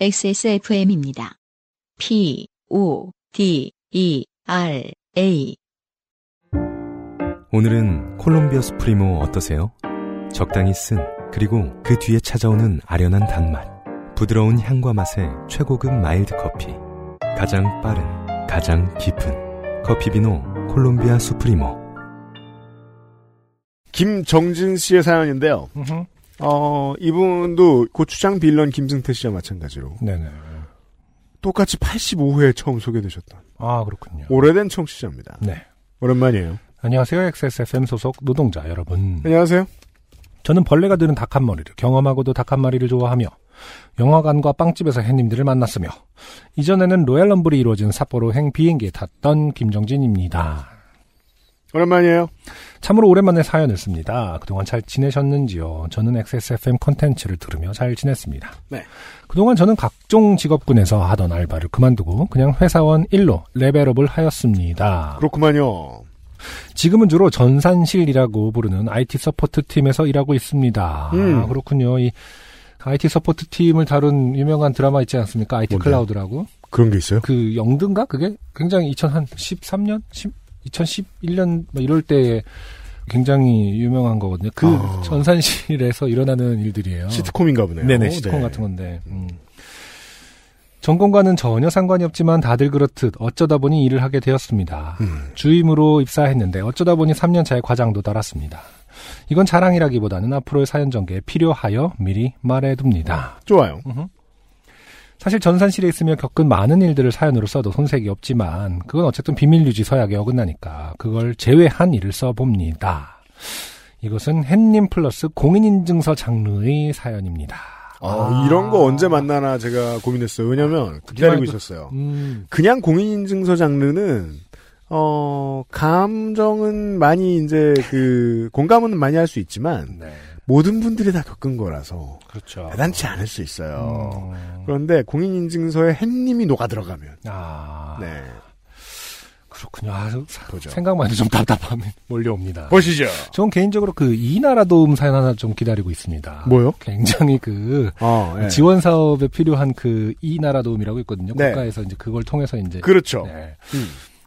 XSFM입니다. PODERA. 오늘은 콜롬비아 수프리모 어떠세요? 적당히 쓴, 그리고 그 뒤에 찾아오는 아련한 단맛, 부드러운 향과 맛의 최고급 마일드 커피. 가장 빠른, 가장 깊은 커피비노 콜롬비아 수프리모. 김정진 씨의 사연인데요. 이분도 고추장 빌런 김승태 씨와 마찬가지로. 네네. 똑같이 85회에 처음 소개되셨던. 아, 그렇군요. 오래된 청취자입니다. 네. 오랜만이에요. 안녕하세요. XSFM 소속 노동자 여러분. 안녕하세요. 저는 벌레가 드는 닭 한 마리를 경험하고도 닭 한 마리를 좋아하며 영화관과 빵집에서 햇님들을 만났으며 이전에는 로얄럼블이 이루어진 삿포로행 비행기에 탔던 김정진입니다. 오랜만이에요. 참으로 오랜만에 사연을 씁니다. 그동안 잘 지내셨는지요? 저는 XSFM 콘텐츠를 들으며 잘 지냈습니다. 네. 그동안 저는 각종 직업군에서 하던 알바를 그만두고 그냥 회사원 1로 레벨업을 하였습니다. 그렇구만요. 지금은 주로 전산실이라고 부르는 IT 서포트 팀에서 일하고 있습니다. 아, 그렇군요. 이 IT 서포트 팀을 다룬 유명한 드라마 있지 않습니까? IT 뭔데? 클라우드라고. 그런 게 있어요? 그 영등가? 그게 굉장히 2013년? 2011년 뭐 이럴 때 굉장히 유명한 거거든요. 그 전산실에서 일어나는 일들이에요. 시트콤인가 보네요. 네네, 시트콤 네. 같은 건데. 전공과는 전혀 상관이 없지만 다들 그렇듯 어쩌다 보니 일을 하게 되었습니다. 주임으로 입사했는데 어쩌다 보니 3년차에 과장도 달았습니다. 이건 자랑이라기보다는 앞으로의 사연 전개에 필요하여 미리 말해둡니다. 좋아요. 사실 전산실에 있으며 겪은 많은 일들을 사연으로 써도 손색이 없지만 그건 어쨌든 비밀유지 서약에 어긋나니까 그걸 제외한 일을 써봅니다. 이것은 햇님 플러스 공인인증서 장르의 사연입니다. 이런 거 언제 만나나 제가 고민했어요. 왜냐면 기다리고 있었어요. 그냥 공인인증서 장르는 감정은 많이 이제 공감은 많이 할 수 있지만 네. 모든 분들이 다 겪은 거라서 그렇죠. 대단치 않을 수 있어요. 그런데 공인인증서에 햇님이 녹아들어가면 네 그렇군요. 생각만 해도 좀 답답함이 몰려옵니다. 보시죠. 저는 개인적으로 이 나라 도움 사연 하나 좀 기다리고 있습니다. 뭐요? 굉장히 네. 지원 사업에 필요한 이 나라 도움이라고 있거든요. 네. 국가에서 이제 그걸 통해서 이제 그렇죠. 네.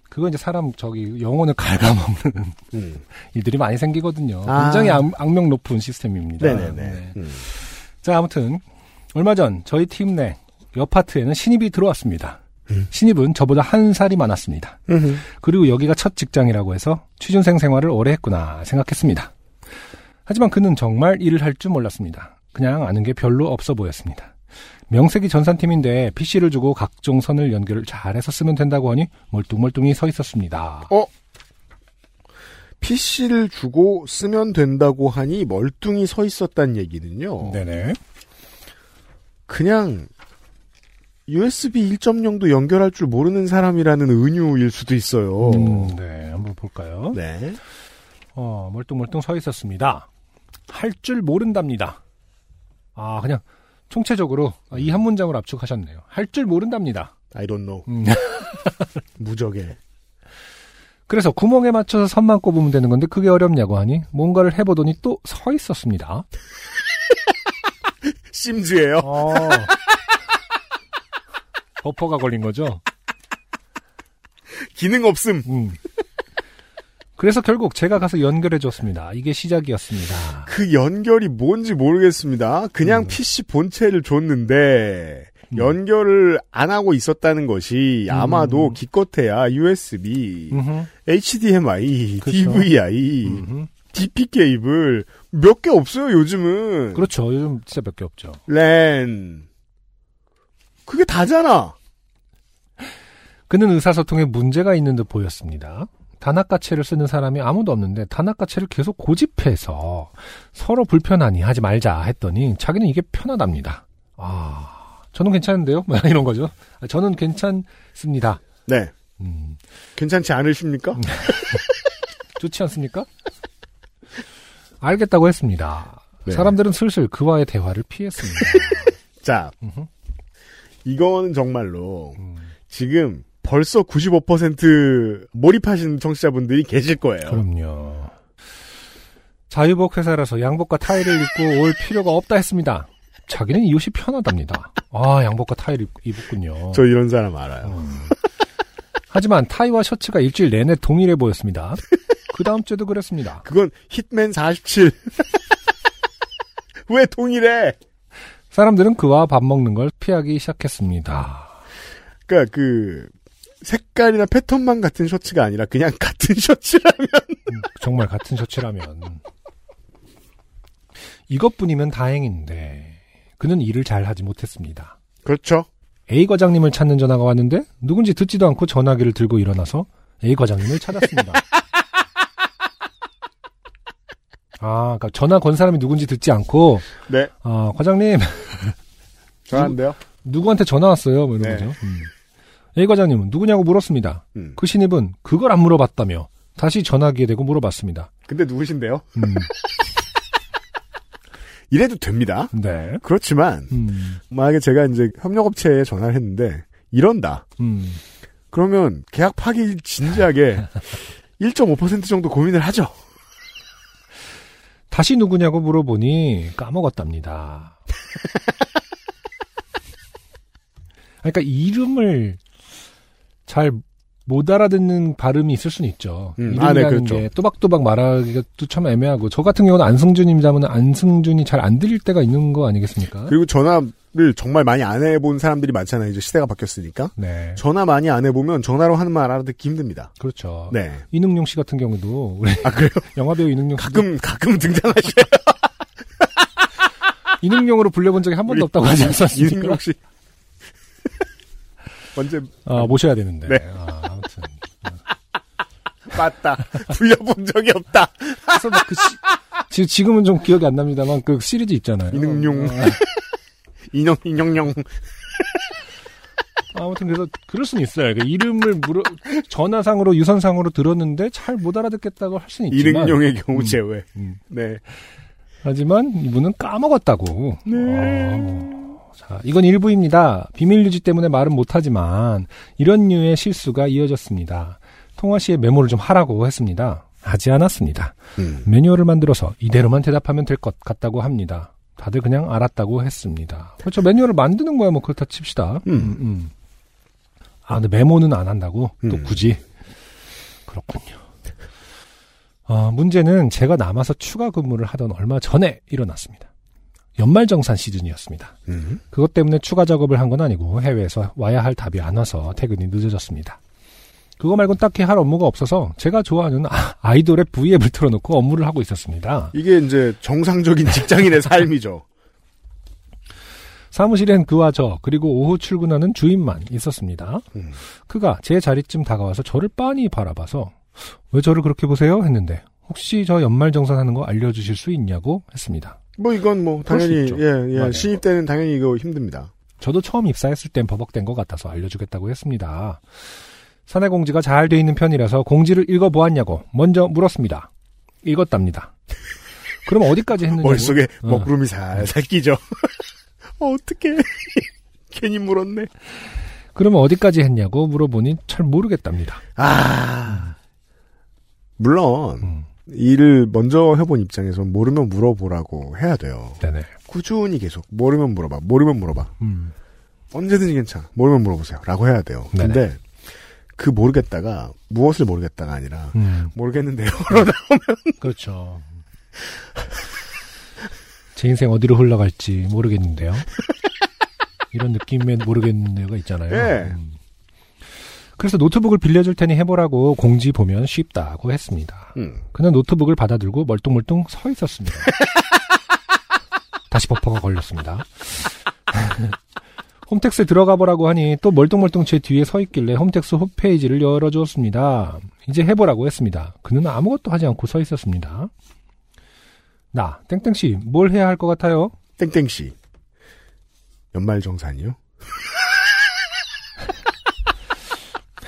그거 이제 사람 영혼을 갉아먹는 일들이 많이 생기거든요. 굉장히 악명 높은 시스템입니다. 네네네. 네. 자, 아무튼 얼마 전 저희 팀 내 여파트에는 신입이 들어왔습니다. 신입은 저보다 1살이 많았습니다. 그리고 여기가 첫 직장이라고 해서 취준생 생활을 오래 했구나 생각했습니다. 하지만 그는 정말 일을 할 줄 몰랐습니다. 그냥 아는 게 별로 없어 보였습니다. 명색이 전산팀인데 PC를 주고 각종 선을 연결을 잘해서 쓰면 된다고 하니 멀뚱멀뚱히 서 있었습니다. PC를 주고 쓰면 된다고 하니 멀뚱히 서 있었단 얘기는요. 네네. 그냥 USB 1.0도 연결할 줄 모르는 사람이라는 은유일 수도 있어요. 네, 한번 볼까요? 네. 멀뚱멀뚱 서 있었습니다. 할 줄 모른답니다. 그냥 총체적으로 이 한 문장을 압축하셨네요. 할 줄 모른답니다. I don't know. 무적에. 그래서 구멍에 맞춰서 선만 꼽으면 되는 건데 그게 어렵냐고 하니 뭔가를 해보더니 또 서 있었습니다. 심즈예요. 버퍼가 걸린 거죠. 기능 없음. 그래서 결국 제가 가서 연결해 줬습니다. 이게 시작이었습니다. 그 연결이 뭔지 모르겠습니다. 그냥 PC 본체를 줬는데 연결을 안 하고 있었다는 것이 아마도 기껏해야 USB, HDMI, 그렇죠. DVI, DP 케이블 몇 개 없어요, 요즘은. 그렇죠. 요즘 진짜 몇 개 없죠. 랜. 그게 다잖아. 그는 의사소통에 문제가 있는 듯 보였습니다. 단학가채를 쓰는 사람이 아무도 없는데 단학가채를 계속 고집해서 서로 불편하니 하지 말자 했더니 자기는 이게 편하답니다. 저는 괜찮은데요? 이런 거죠. 저는 괜찮습니다. 네. 괜찮지 않으십니까? 좋지 않습니까? 알겠다고 했습니다. 네. 사람들은 슬슬 그와의 대화를 피했습니다. 자, 이건 정말로 지금 벌써 95% 몰입하신 청취자분들이 계실 거예요. 그럼요. 자유복 회사라서 양복과 타이를 입고 올 필요가 없다 했습니다. 자기는 이 옷이 편하답니다. 아, 양복과 타이를 입었군요. 저 이런 사람 알아요. 하지만 타이와 셔츠가 일주일 내내 동일해 보였습니다. 그 다음 주에도 그랬습니다. 그건 히트맨 47. 왜 동일해? 사람들은 그와 밥 먹는 걸 피하기 시작했습니다. 그러니까 그 색깔이나 패턴만 같은 셔츠가 아니라 그냥 같은 셔츠라면. 정말 같은 셔츠라면. 이것뿐이면 다행인데 그는 일을 잘 하지 못했습니다. 그렇죠. A 과장님을 찾는 전화가 왔는데 누군지 듣지도 않고 전화기를 들고 일어나서 A 과장님을 찾았습니다. 아, 그러니까 전화 건 사람이 누군지 듣지 않고 네. 아, 과장님. 전화 안 돼요? 누구한테 전화 왔어요? 뭐 이런 네. 거죠. A 과장님은 누구냐고 물었습니다. 그 신입은 그걸 안 물어봤다며 다시 전화기에 대고 물어봤습니다. 근데 누구신데요? 이래도 됩니다. 네. 그렇지만 만약에 제가 이제 협력업체에 전화를 했는데 이런다. 그러면 계약 파기 진지하게 1.5% 정도 고민을 하죠. 다시 누구냐고 물어보니 까먹었답니다. 그러니까 이름을 잘 못 알아듣는 발음이 있을 수는 있죠. 이름이라는 네, 그렇죠. 게 또박또박 말하기가 또 참 애매하고 저 같은 경우는 안승준입니다만 안승준이 잘 안 들릴 때가 있는 거 아니겠습니까? 그리고 전화를 정말 많이 안 해본 사람들이 많잖아요. 이제 시대가 바뀌었으니까. 네. 전화 많이 안 해보면 전화로 하는 말 알아듣기 힘듭니다. 그렇죠. 네. 이능용 씨 같은 경우도 우리 아 그래요? 영화배우 이능용 씨 가끔 등장하셔요. 이능용으로 불려본 적이 한 번도 없다고 하지 않았습니까? 이능용 씨. 언제 아, 모셔야 되는데. 네. 아, 아무튼. 맞다. 불려본 적이 없다. 그래서 막 그 지금은 좀 기억이 안 납니다만 그 시리즈 있잖아요. 이능용. 아. 인형용. 아무튼 그래서 그럴 수는 있어요. 그러니까 이름을 전화상으로 유선상으로 들었는데 잘 못 알아듣겠다고 할 수는 있지만 이능용의 경우 제외. 네. 하지만 이분은 까먹었다고. 네. 아. 자, 이건 일부입니다. 비밀 유지 때문에 말은 못하지만 이런 류의 실수가 이어졌습니다. 통화 시에 메모를 좀 하라고 했습니다. 하지 않았습니다. 매뉴얼을 만들어서 이대로만 대답하면 될 것 같다고 합니다. 다들 그냥 알았다고 했습니다. 그렇죠. 매뉴얼을 만드는 거야 뭐 그렇다 칩시다. 아, 근데 메모는 안 한다고? 또 굳이? 그렇군요. 아, 문제는 제가 남아서 추가 근무를 하던 얼마 전에 일어났습니다. 연말정산 시즌이었습니다. 그것 때문에 추가 작업을 한 건 아니고 해외에서 와야 할 답이 안 와서 퇴근이 늦어졌습니다. 그거 말고는 딱히 할 업무가 없어서 제가 좋아하는 아이돌의 V앱을 틀어놓고 업무를 하고 있었습니다. 이게 이제 정상적인 직장인의 삶이죠. 사무실엔 그와 저 그리고 오후 출근하는 주임만 있었습니다. 그가 제 자리쯤 다가와서 저를 빤히 바라봐서 왜 저를 그렇게 보세요? 했는데 혹시 저 연말정산하는 거 알려주실 수 있냐고 했습니다. 뭐 이건 뭐 당연히 예 신입 때는 당연히 이거 힘듭니다. 저도 처음 입사했을 땐 버벅댄 것 같아서 알려주겠다고 했습니다. 사내 공지가 잘 돼 있는 편이라서 공지를 읽어보았냐고 먼저 물었습니다. 읽었답니다. 그럼 어디까지 했는지 머릿속에 먹구름이 살살 끼죠. 어떡해. 괜히 물었네. 그러면 어디까지 했냐고 물어보니 잘 모르겠답니다. 아 물론 일을 먼저 해본 입장에서는 모르면 물어보라고 해야 돼요. 네네. 꾸준히 계속 모르면 물어봐. 언제든지 괜찮아. 모르면 물어보세요.라고 해야 돼요. 네네. 근데 그 모르겠다가 무엇을 모르겠다가 아니라 모르겠는데요로 나오면 그렇죠. 제 인생 어디로 흘러갈지 모르겠는데요. 이런 느낌의 모르겠는데요가 있잖아요. 네. 그래서 노트북을 빌려줄 테니 해보라고 공지 보면 쉽다고 했습니다. 그는 노트북을 받아들고 멀뚱멀뚱 서 있었습니다. 다시 버퍼가 걸렸습니다. 홈택스에 들어가보라고 하니 또 멀뚱멀뚱 제 뒤에 서 있길래 홈택스 홈페이지를 열어주었습니다. 이제 해보라고 했습니다. 그는 아무것도 하지 않고 서 있었습니다. 나 땡땡씨 뭘 해야 할 것 같아요? 땡땡씨 연말정산이요?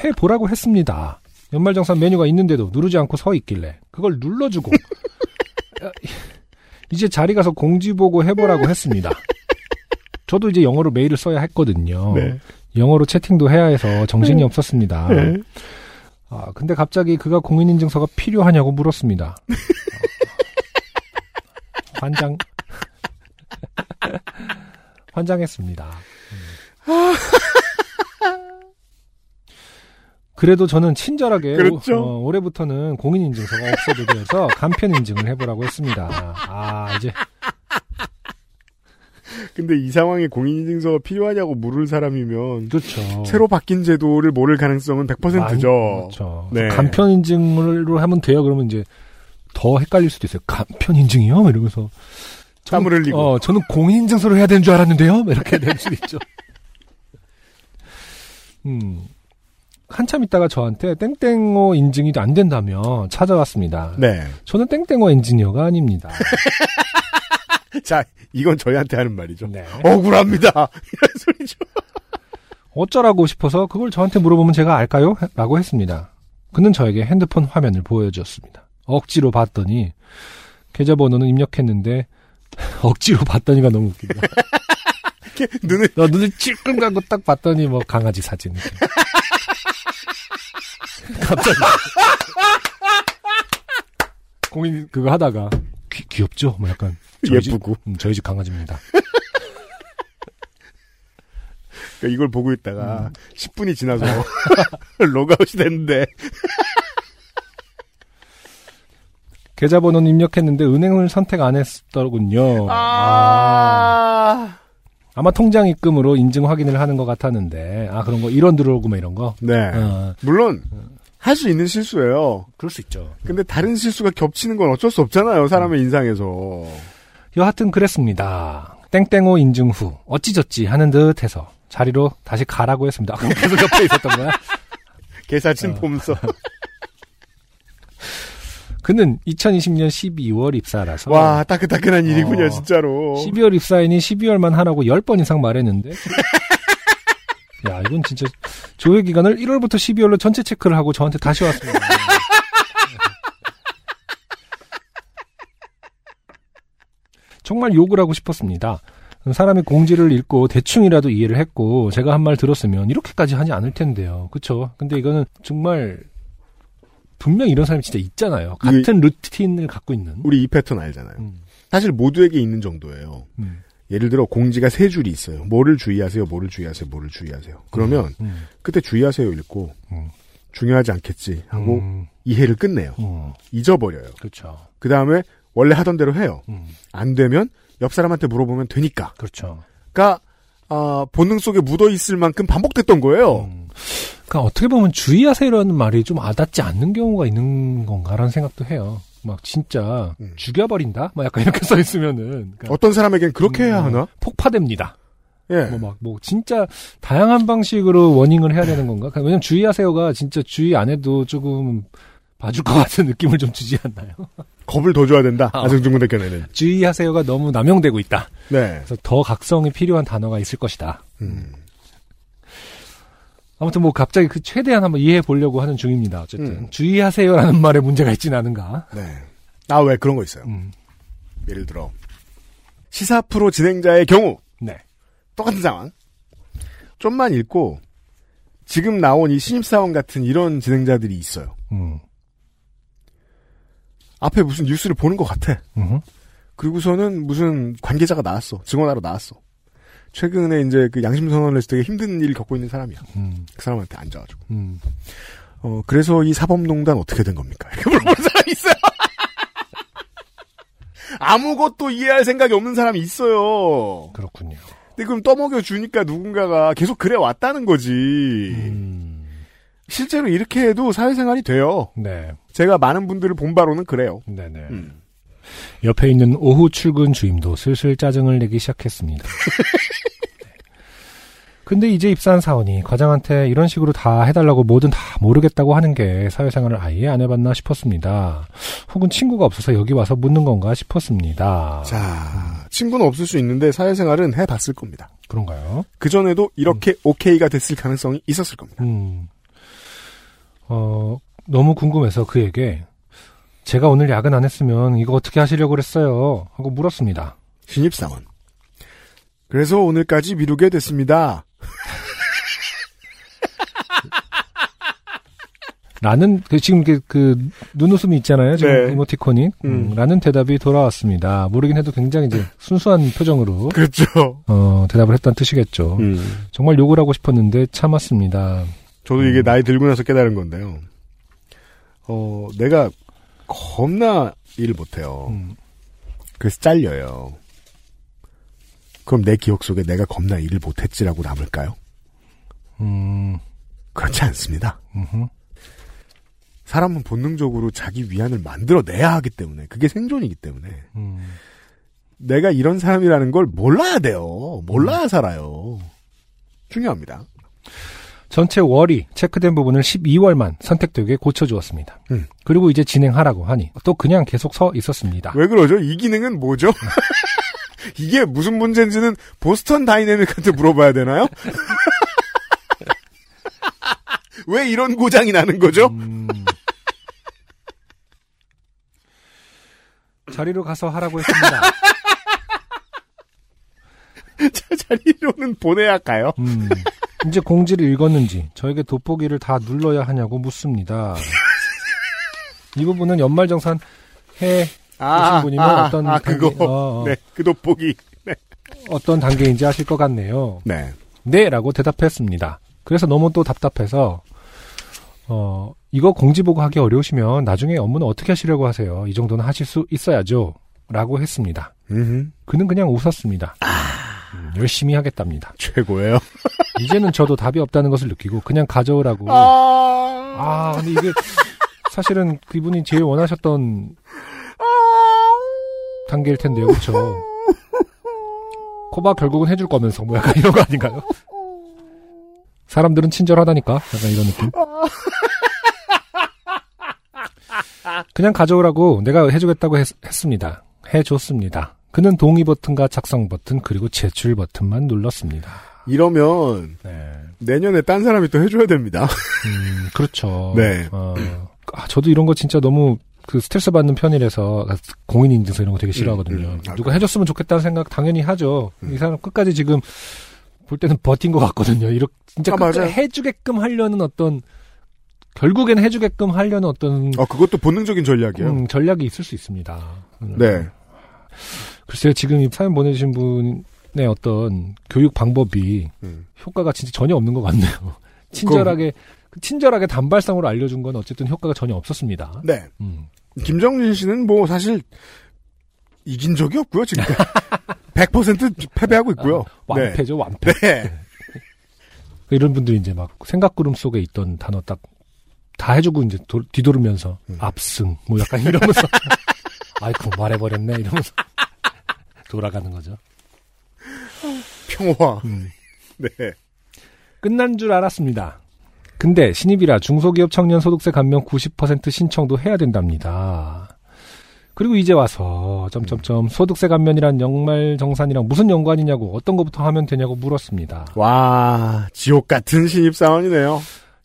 해보라고 했습니다. 연말정산 메뉴가 있는데도 누르지 않고 서 있길래 그걸 눌러주고 이제 자리 가서 공지 보고 해보라고 했습니다. 저도 이제 영어로 메일을 써야 했거든요. 네. 영어로 채팅도 해야 해서 정신이 없었습니다. 네. 아, 근데 갑자기 그가 공인인증서가 필요하냐고 물었습니다. 환장 환장했습니다. 그래도 저는 친절하게 그렇죠? 올해부터는 공인인증서가 없어도 돼서 간편인증을 해보라고 했습니다. 아 이제 근데 이 상황에 공인인증서가 필요하냐고 물을 사람이면 그렇죠. 새로 바뀐 제도를 모를 가능성은 100%죠. 그렇죠. 네. 간편인증으로 하면 돼요. 그러면 이제 더 헷갈릴 수도 있어요. 간편인증이요? 이러면서 땀을 흘리고 저는 공인인증서로 해야 되는 줄 알았는데요? 이렇게 될 수도 있죠. 한참 있다가 저한테 땡땡어 인증이 안 된다며 찾아왔습니다. 네. 저는 땡땡어 엔지니어가 아닙니다. 자, 이건 저희한테 하는 말이죠. 네. 억울합니다. 이런 소리죠. 어쩌라고 싶어서 그걸 저한테 물어보면 제가 알까요? 라고 했습니다. 그는 저에게 핸드폰 화면을 보여주었습니다. 억지로 봤더니 계좌번호는 입력했는데 억지로 봤더니가 너무 웃긴다. 눈을 찔끔 감고 딱 봤더니 뭐 강아지 사진. 갑자기 공인 그거 하다가 귀엽죠? 뭐 약간 예쁘고 저희 집 강아지입니다. 그러니까 이걸 보고 있다가 10분이 지나서 로그아웃이 됐는데 계좌번호는 입력했는데 은행을 선택 안 했더군요. 아마 통장 입금으로 인증 확인을 하는 것 같았는데 그런 거 1원 들어오고 막 이런 거? 네. 물론 할 수 있는 실수예요. 그럴 수 있죠. 근데 다른 실수가 겹치는 건 어쩔 수 없잖아요. 사람의 인상에서. 여하튼 그랬습니다. 땡땡오 인증 후 어찌저찌 하는 듯해서 자리로 다시 가라고 했습니다. 계속 옆에 있었던 거야? 개사진 보면서. 그는 2020년 12월 입사라서. 와, 따끈따끈한 일이군요, 진짜로. 12월 입사이니 12월만 하라고 10번 이상 말했는데. 야, 이건 진짜 조회 기간을 1월부터 12월로 전체 체크를 하고 저한테 다시 왔습니다. 정말 욕을 하고 싶었습니다. 사람이 공지를 읽고 대충이라도 이해를 했고 제가 한 말 들었으면 이렇게까지 하지 않을 텐데요. 그렇죠? 근데 이거는 정말 분명 이런 사람이 진짜 있잖아요. 같은 루틴을 갖고 있는. 우리 이 패턴 알잖아요. 사실 모두에게 있는 정도예요. 예를 들어 공지가 세 줄이 있어요. 뭐를 주의하세요, 뭐를 주의하세요, 뭐를 주의하세요. 그러면 그때 주의하세요 읽고 중요하지 않겠지 하고 이해를 끝내요. 잊어버려요. 그렇죠. 그 다음에 원래 하던 대로 해요. 안 되면 옆 사람한테 물어보면 되니까. 그렇죠. 그러니까 본능 속에 묻어있을 만큼 반복됐던 거예요. 그러니까 어떻게 보면 주의하세요라는 말이 좀 와닿지 않는 경우가 있는 건가라는 생각도 해요. 막 진짜 죽여버린다? 막 약간 이렇게 써 있으면은 그러니까 어떤 사람에겐 그렇게 해야 하나? 폭파됩니다. 예. 뭐 진짜 다양한 방식으로 워닝을 해야 되는 건가? 왜냐면 주의하세요가 진짜 주의 안 해도 조금 봐줄 것 같은 느낌을 좀 주지 않나요? 겁을 더 줘야 된다. 안승준 군 대표는 주의하세요가 너무 남용되고 있다. 네. 그래서 더 각성이 필요한 단어가 있을 것이다. 아무튼 뭐 갑자기 그 최대한 한번 이해해 보려고 하는 중입니다. 어쨌든 주의하세요라는 말에 문제가 있진 않은가. 네. 왜 그런 거 있어요. 예를 들어 시사 프로 진행자의 경우 네. 똑같은 상황. 좀만 읽고 지금 나온 이 신입사원 같은 이런 진행자들이 있어요. 앞에 무슨 뉴스를 보는 것 같아. 그리고서는 무슨 관계자가 나왔어. 증언하러 나왔어. 최근에 이제 그 양심 선언을 해서 되게 힘든 일을 겪고 있는 사람이야. 그 사람한테 앉아가지고. 그래서 이 사법농단 어떻게 된 겁니까? 이렇게 물어보는 사람이 있어요. 아무것도 이해할 생각이 없는 사람이 있어요. 그렇군요. 근데 그럼 떠먹여주니까 누군가가 계속 그래왔다는 거지. 실제로 이렇게 해도 사회생활이 돼요. 네. 제가 많은 분들을 본 바로는 그래요. 네네. 옆에 있는 오후 출근 주임도 슬슬 짜증을 내기 시작했습니다. 근데 이제 입사한 사원이 과장한테 이런 식으로 다 해달라고 뭐든 다 모르겠다고 하는 게 사회생활을 아예 안 해봤나 싶었습니다. 혹은 친구가 없어서 여기 와서 묻는 건가 싶었습니다. 자, 친구는 없을 수 있는데 사회생활은 해봤을 겁니다. 그런가요? 그전에도 이렇게 오케이가 됐을 가능성이 있었을 겁니다. 너무 궁금해서 그에게 제가 오늘 야근 안 했으면 이거 어떻게 하시려고 그랬어요? 하고 물었습니다. 신입사원. 그래서 오늘까지 미루게 됐습니다. 라는 지금 그 눈웃음이 있잖아요. 지금 네. 이모티콘이 라는 대답이 돌아왔습니다. 모르긴 해도 굉장히 이제 순수한 표정으로 그렇죠. 대답을 했다는 뜻이겠죠. 정말 욕을 하고 싶었는데 참았습니다. 저도 이게 나이 들고 나서 깨달은 건데요. 내가 겁나 일을 못해요. 그래서 잘려요. 그럼 내 기억 속에 내가 겁나 일을 못했지라고 남을까요? 그렇지 않습니다. 사람은 본능적으로 자기 위안을 만들어내야 하기 때문에 그게 생존이기 때문에 내가 이런 사람이라는 걸 몰라야 돼요. 몰라야 살아요. 중요합니다. 전체 월이 체크된 부분을 12월만 선택되게 고쳐주었습니다. 그리고 이제 진행하라고 하니 또 그냥 계속 서 있었습니다. 왜 그러죠? 이 기능은 뭐죠? 이게 무슨 문제인지는 보스턴 다이내믹한테 물어봐야 되나요? 왜 이런 고장이 나는 거죠? 자리로 가서 하라고 했습니다. 저 자리로는 보내야 가요. 이제 공지를 읽었는지 저에게 돋보기를 다 눌러야 하냐고 묻습니다. 이 부분은 연말정산 해 보신 분이면 어떤 단계, 그거 네, 그 돋보기 네. 어떤 단계인지 아실 것 같네요. 네, 네라고 대답했습니다. 그래서 너무 또 답답해서 이거 공지 보고 하기 어려우시면 나중에 업무는 어떻게 하시려고 하세요? 이 정도는 하실 수 있어야죠. 라고 했습니다. 그는 그냥 웃었습니다. 열심히 하겠답니다. 최고예요. 이제는 저도 답이 없다는 것을 느끼고 그냥 가져오라고. 근데 이게 사실은 그분이 제일 원하셨던 단계일 텐데요. 그렇죠? 코바 결국은 해줄 거면서 뭐 약간 이런 거 아닌가요? 사람들은 친절하다니까. 약간 이런 느낌. 그냥 가져오라고 내가 해주겠다고 했습니다. 해줬습니다. 그는 동의 버튼과 작성 버튼 그리고 제출 버튼만 눌렀습니다. 이러면 네. 내년에 딴 사람이 또 해줘야 됩니다. 그렇죠. 네. 저도 이런 거 진짜 너무 그 스트레스 받는 편이라서 공인인증서 이런 거 되게 싫어하거든요. 누가 해줬으면 좋겠다는 생각 당연히 하죠. 이 사람 끝까지 지금 볼 때는 버틴 것 같거든요. 이렇게 진짜 해주게끔 하려는 어떤 결국엔 해주게끔 하려는 어떤 그것도 본능적인 전략이에요. 전략이 있을 수 있습니다. 네. 글쎄요, 지금 이 사연 보내주신 분의 어떤 교육 방법이 효과가 진짜 전혀 없는 것 같네요. 친절하게 단발성으로 알려준 건 어쨌든 효과가 전혀 없었습니다. 네. 김정진 씨는 뭐 사실 이긴 적이 없고요, 지금. 100% 패배하고 있고요. 완패죠, 완패. 네. 이런 분들이 이제 막 생각구름 속에 있던 단어 딱 다 해주고 이제 뒤돌으면서 압승, 뭐 약간 이러면서. 아이쿠, 말해버렸네, 이러면서. 돌아가는 거죠. 평화. 네. 끝난 줄 알았습니다. 근데 신입이라 중소기업 청년 소득세 감면 90% 신청도 해야 된답니다. 그리고 이제 와서 점점점 소득세 감면이란 연말정산이랑 무슨 연관이냐고 어떤 것부터 하면 되냐고 물었습니다. 와, 지옥 같은 신입사원이네요.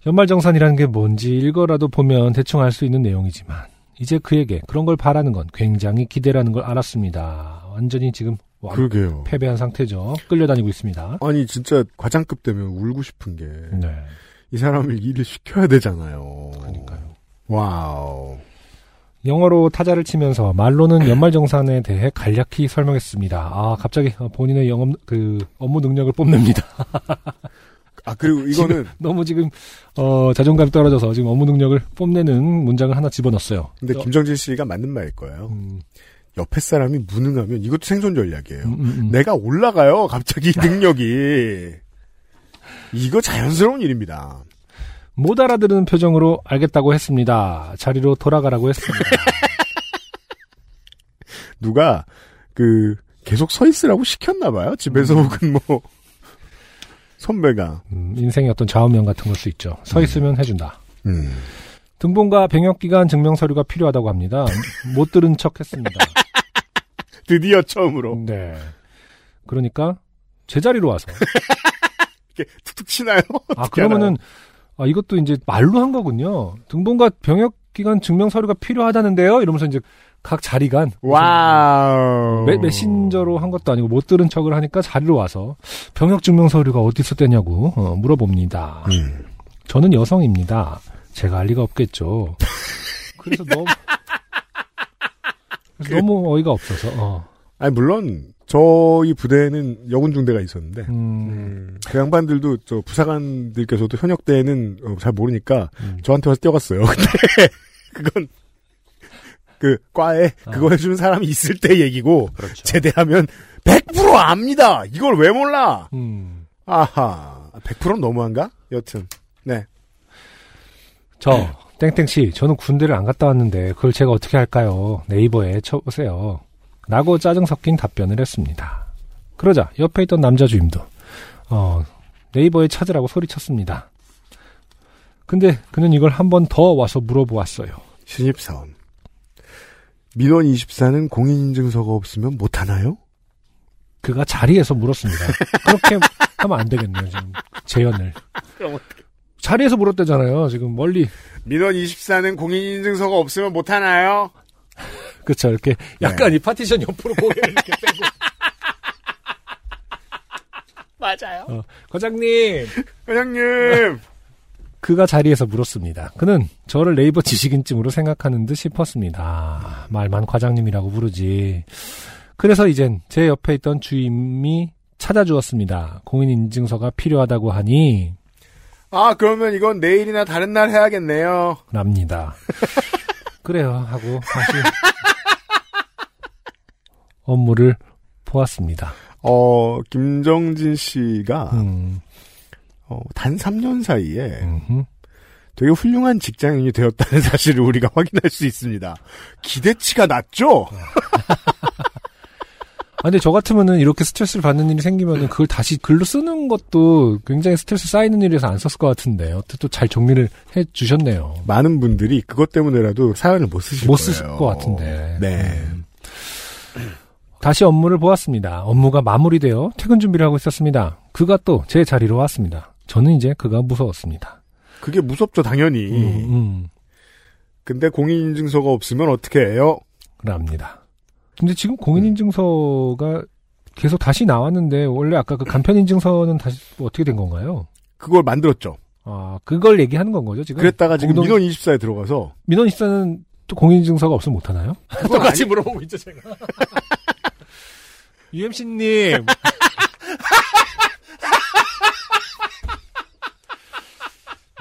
연말정산이라는 게 뭔지 읽어라도 보면 대충 알 수 있는 내용이지만 이제 그에게 그런 걸 바라는 건 굉장히 기대라는 걸 알았습니다. 완전히 지금 패배한 상태죠. 끌려다니고 있습니다. 아니 진짜 과장급 되면 울고 싶은 게 이 사람을 일을 시켜야 되잖아요. 그러니까요. 와우. 영어로 타자를 치면서 말로는 연말정산에 대해 간략히 설명했습니다. 갑자기 본인의 업무 능력을 뽐냅니다. 그리고 이거는 지금, 너무 지금 자존감이 떨어져서 지금 업무 능력을 뽐내는 문장을 하나 집어넣었어요. 근데 김정진 씨가 맞는 말일 거예요. 옆에 사람이 무능하면 이것도 생존 전략이에요. 내가 올라가요. 갑자기 능력이. 이거 자연스러운 일입니다. 못 알아들은 표정으로 알겠다고 했습니다. 자리로 돌아가라고 했습니다. 누가 계속 서 있으라고 시켰나 봐요. 집에서 혹은 뭐 선배가. 인생의 어떤 좌우명 같은 걸 수 있죠. 서 있으면 해준다. 등본과 병역기간 증명서류가 필요하다고 합니다. 못 들은 척 했습니다. 드디어 처음으로. 네. 그러니까 제자리로 와서. 이렇게 툭툭 치나요? 그러면은 이것도 이제 말로 한 거군요. 등본과 병역기간 증명서류가 필요하다는데요? 이러면서 이제 각 자리간. 와우. 메신저로 한 것도 아니고 못 들은 척을 하니까 자리로 와서 병역증명서류가 어디서 떼냐고 물어봅니다. 저는 여성입니다. 제가 할 리가 없겠죠. 그래서 너무 어이가 없어서. 아니 물론 저희 부대에는 여군 중대가 있었는데 그 양반들도 저 부사관들께서도 현역대에는 잘 모르니까 저한테 와서 뛰어갔어요. 근데 그건 그 과에 그거 해주는 사람이 있을 때 얘기고 그렇죠. 제대하면 100% 압니다. 이걸 왜 몰라? 아하 100%는 너무한가? 여튼 네. 저 땡땡씨 저는 군대를 안 갔다 왔는데 그걸 제가 어떻게 할까요? 네이버에 쳐보세요. 라고 짜증 섞인 답변을 했습니다. 그러자 옆에 있던 남자 주임도 네이버에 찾으라고 소리쳤습니다. 근데 그는 이걸 한 번 더 와서 물어보았어요. 신입사원. 민원 24는 공인인증서가 없으면 못하나요? 그가 자리에서 물었습니다. 그렇게 하면 안 되겠네요. 지금 재연을. 자리에서 물었대잖아요. 지금 멀리. 민원 24는 공인인증서가 없으면 못하나요? 그렇죠. 이렇게 약간 네. 이 파티션 옆으로 고개를 이렇게 빼고. 맞아요. 과장님. 그가 자리에서 물었습니다. 그는 저를 네이버 지식인쯤으로 생각하는 듯 싶었습니다. 말만 과장님이라고 부르지. 그래서 이젠 제 옆에 있던 주임이 찾아주었습니다. 공인인증서가 필요하다고 하니. 아 그러면 이건 내일이나 다른 날 해야겠네요. 랍니다. 그래요 하고 다시 업무를 보았습니다. 김정진 씨가 단 3년 사이에 되게 훌륭한 직장인이 되었다는 사실을 우리가 확인할 수 있습니다. 기대치가 낮죠? 근데 저 같으면은 이렇게 스트레스를 받는 일이 생기면은 그걸 다시 글로 쓰는 것도 굉장히 스트레스 쌓이는 일이라서 안 썼을 것 같은데 어쨌든 잘 정리를 해 주셨네요. 많은 분들이 그것 때문에라도 사연을 못 쓰실 것 같은데. 네. 다시 업무를 보았습니다. 업무가 마무리되어 퇴근 준비를 하고 있었습니다. 그가 또 제 자리로 왔습니다. 저는 이제 그가 무서웠습니다. 그게 무섭죠 당연히. 근데 공인인증서가 없으면 어떻게 해요? 랍니다. 근데 지금 공인인증서가 계속 다시 나왔는데 원래 아까 그 간편인증서는 다시 어떻게 된 건가요? 그걸 만들었죠. 아 그걸 얘기하는 건 거죠 지금? 그랬다가 지금 민원24에 들어가서 민원24는 또 공인인증서가 없으면 못하나요? 똑같이 물어보고 있죠 제가. UMC님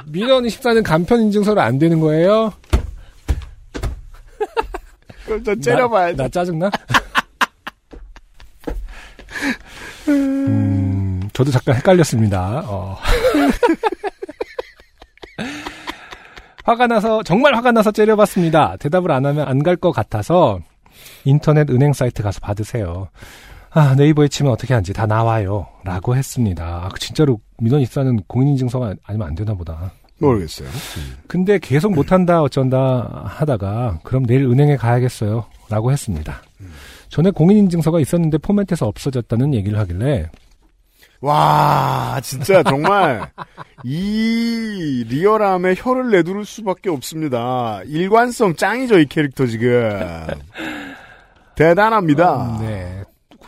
민원24는 간편인증서로 안 되는 거예요? 그럼 좀 째려봐야지. 나 짜증나? 저도 잠깐 헷갈렸습니다. 정말 화가 나서 째려봤습니다. 대답을 안 하면 안 갈 것 같아서 인터넷 은행 사이트 가서 받으세요. 네이버에 치면 어떻게 하는지 다 나와요. 라고 했습니다. 진짜로 민원24는 공인인증서가 아니면 안 되나 보다. 모르겠어요. 근데 계속 못한다 어쩐다 하다가 그럼 내일 은행에 가야겠어요 라고 했습니다. 전에 공인인증서가 있었는데 포맷에서 없어졌다는 얘기를 하길래 와 진짜 정말 이 리얼함에 혀를 내두를 수밖에 없습니다. 일관성 짱이죠 이 캐릭터 지금. 대단합니다. 네.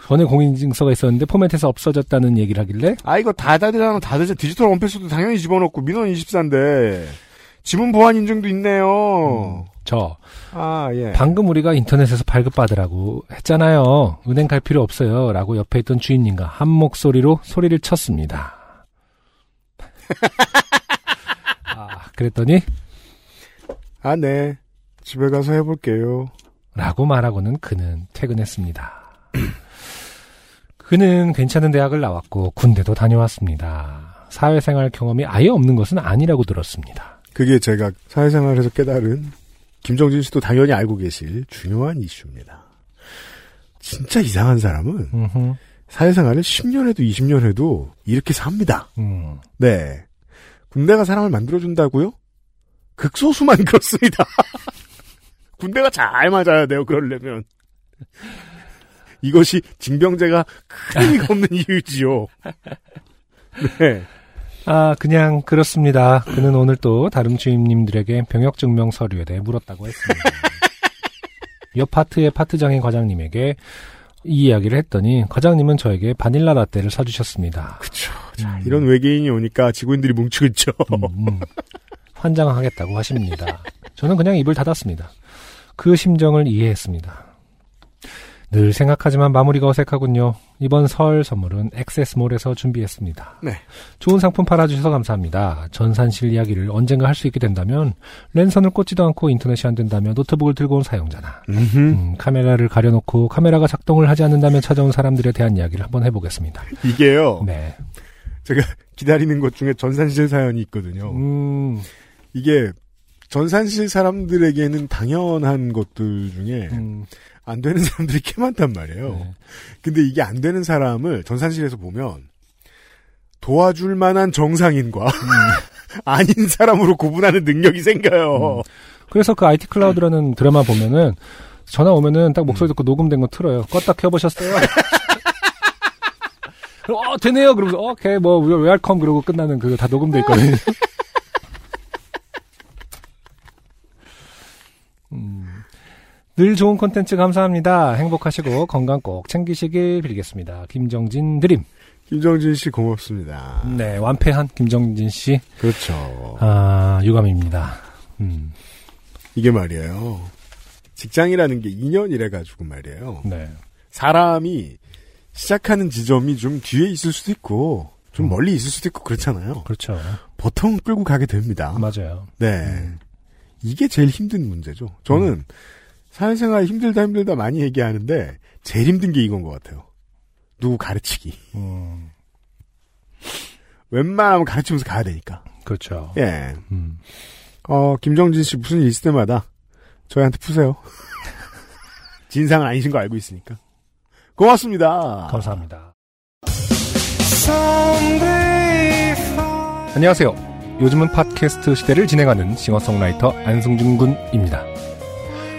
전에 공인인증서가 있었는데 포맷에서 없어졌다는 얘기를 하길래 이거 다 되죠. 디지털 원패스도 당연히 집어넣고 민원24인데 지문 보안 인증도 있네요. 예. 방금 우리가 인터넷에서 발급받으라고 했잖아요. 은행 갈 필요 없어요 라고 옆에 있던 주인님과 한 목소리로 소리를 쳤습니다. 그랬더니 네 집에 가서 해볼게요 라고 말하고는 그는 퇴근했습니다. 그는 괜찮은 대학을 나왔고 군대도 다녀왔습니다. 사회생활 경험이 아예 없는 것은 아니라고 들었습니다. 그게 제가 사회생활에서 깨달은 김정진 씨도 당연히 알고 계실 중요한 이슈입니다. 진짜 이상한 사람은 사회생활을 10년 해도 20년 해도 이렇게 삽니다. 네, 군대가 사람을 만들어준다고요? 극소수만 그렇습니다. 군대가 잘 맞아야 돼요. 그러려면. 이것이 징병제가 큰 의미가 없는 이유지요. 네. 그냥 그렇습니다. 그는 오늘 또 다른 주임님들에게 병역증명 서류에 대해 물었다고 했습니다. 옆 파트의 파트장인 과장님에게 이 이야기를 했더니 과장님은 저에게 바닐라 라떼를 사주셨습니다. 그렇죠. 이런 외계인이 오니까 지구인들이 뭉치겠죠. 환장하겠다고 하십니다. 저는 그냥 입을 닫았습니다. 그 심정을 이해했습니다. 늘 생각하지만 마무리가 어색하군요. 이번 설 선물은 액세스몰에서 준비했습니다. 네. 좋은 상품 팔아주셔서 감사합니다. 전산실 이야기를 언젠가 할 수 있게 된다면 랜선을 꽂지도 않고 인터넷이 안 된다며 노트북을 들고 온 사용자나 카메라를 가려놓고 카메라가 작동을 하지 않는다며 찾아온 사람들에 대한 이야기를 한번 해보겠습니다. 이게요. 네. 제가 기다리는 것 중에 전산실 사연이 있거든요. 이게 전산실 사람들에게는 당연한 것들 중에 안 되는 사람들이 꽤 많단 말이에요. 네. 근데 이게 안 되는 사람을 전산실에서 보면 도와줄 만한 정상인과 아닌 사람으로 구분하는 능력이 생겨요. 그래서 그 IT 클라우드라는 드라마 보면은 전화 오면은 딱 목소리 듣고 녹음된 거 틀어요. 껐다 켜보셨어요? 되네요. 그러면서 오케이 뭐 웰컴 그러고 끝나는 그거 다 녹음돼 있거든요. 늘 좋은 콘텐츠 감사합니다. 행복하시고 건강 꼭 챙기시길 빌겠습니다. 김정진 드림. 김정진 씨 고맙습니다. 네, 완패한 김정진 씨. 그렇죠. 아, 유감입니다. 이게 말이에요. 직장이라는 게 2년이라 가지고 말이에요. 네. 사람이 시작하는 지점이 좀 뒤에 있을 수도 있고 좀 멀리 있을 수도 있고 그렇잖아요. 그렇죠. 보통 끌고 가게 됩니다. 맞아요. 네. 이게 제일 힘든 문제죠. 저는 사회생활 힘들다 많이 얘기하는데 제일 힘든 게 이건 것 같아요. 누구 가르치기. 웬만하면 가르치면서 가야 되니까. 그렇죠. 예. 김정진 씨 무슨 일 있을 때마다 저희한테 푸세요. 진상은 아니신 거 알고 있으니까. 고맙습니다. 감사합니다. 안녕하세요. 요즘은 팟캐스트 시대를 진행하는 싱어송라이터 안승준 군입니다.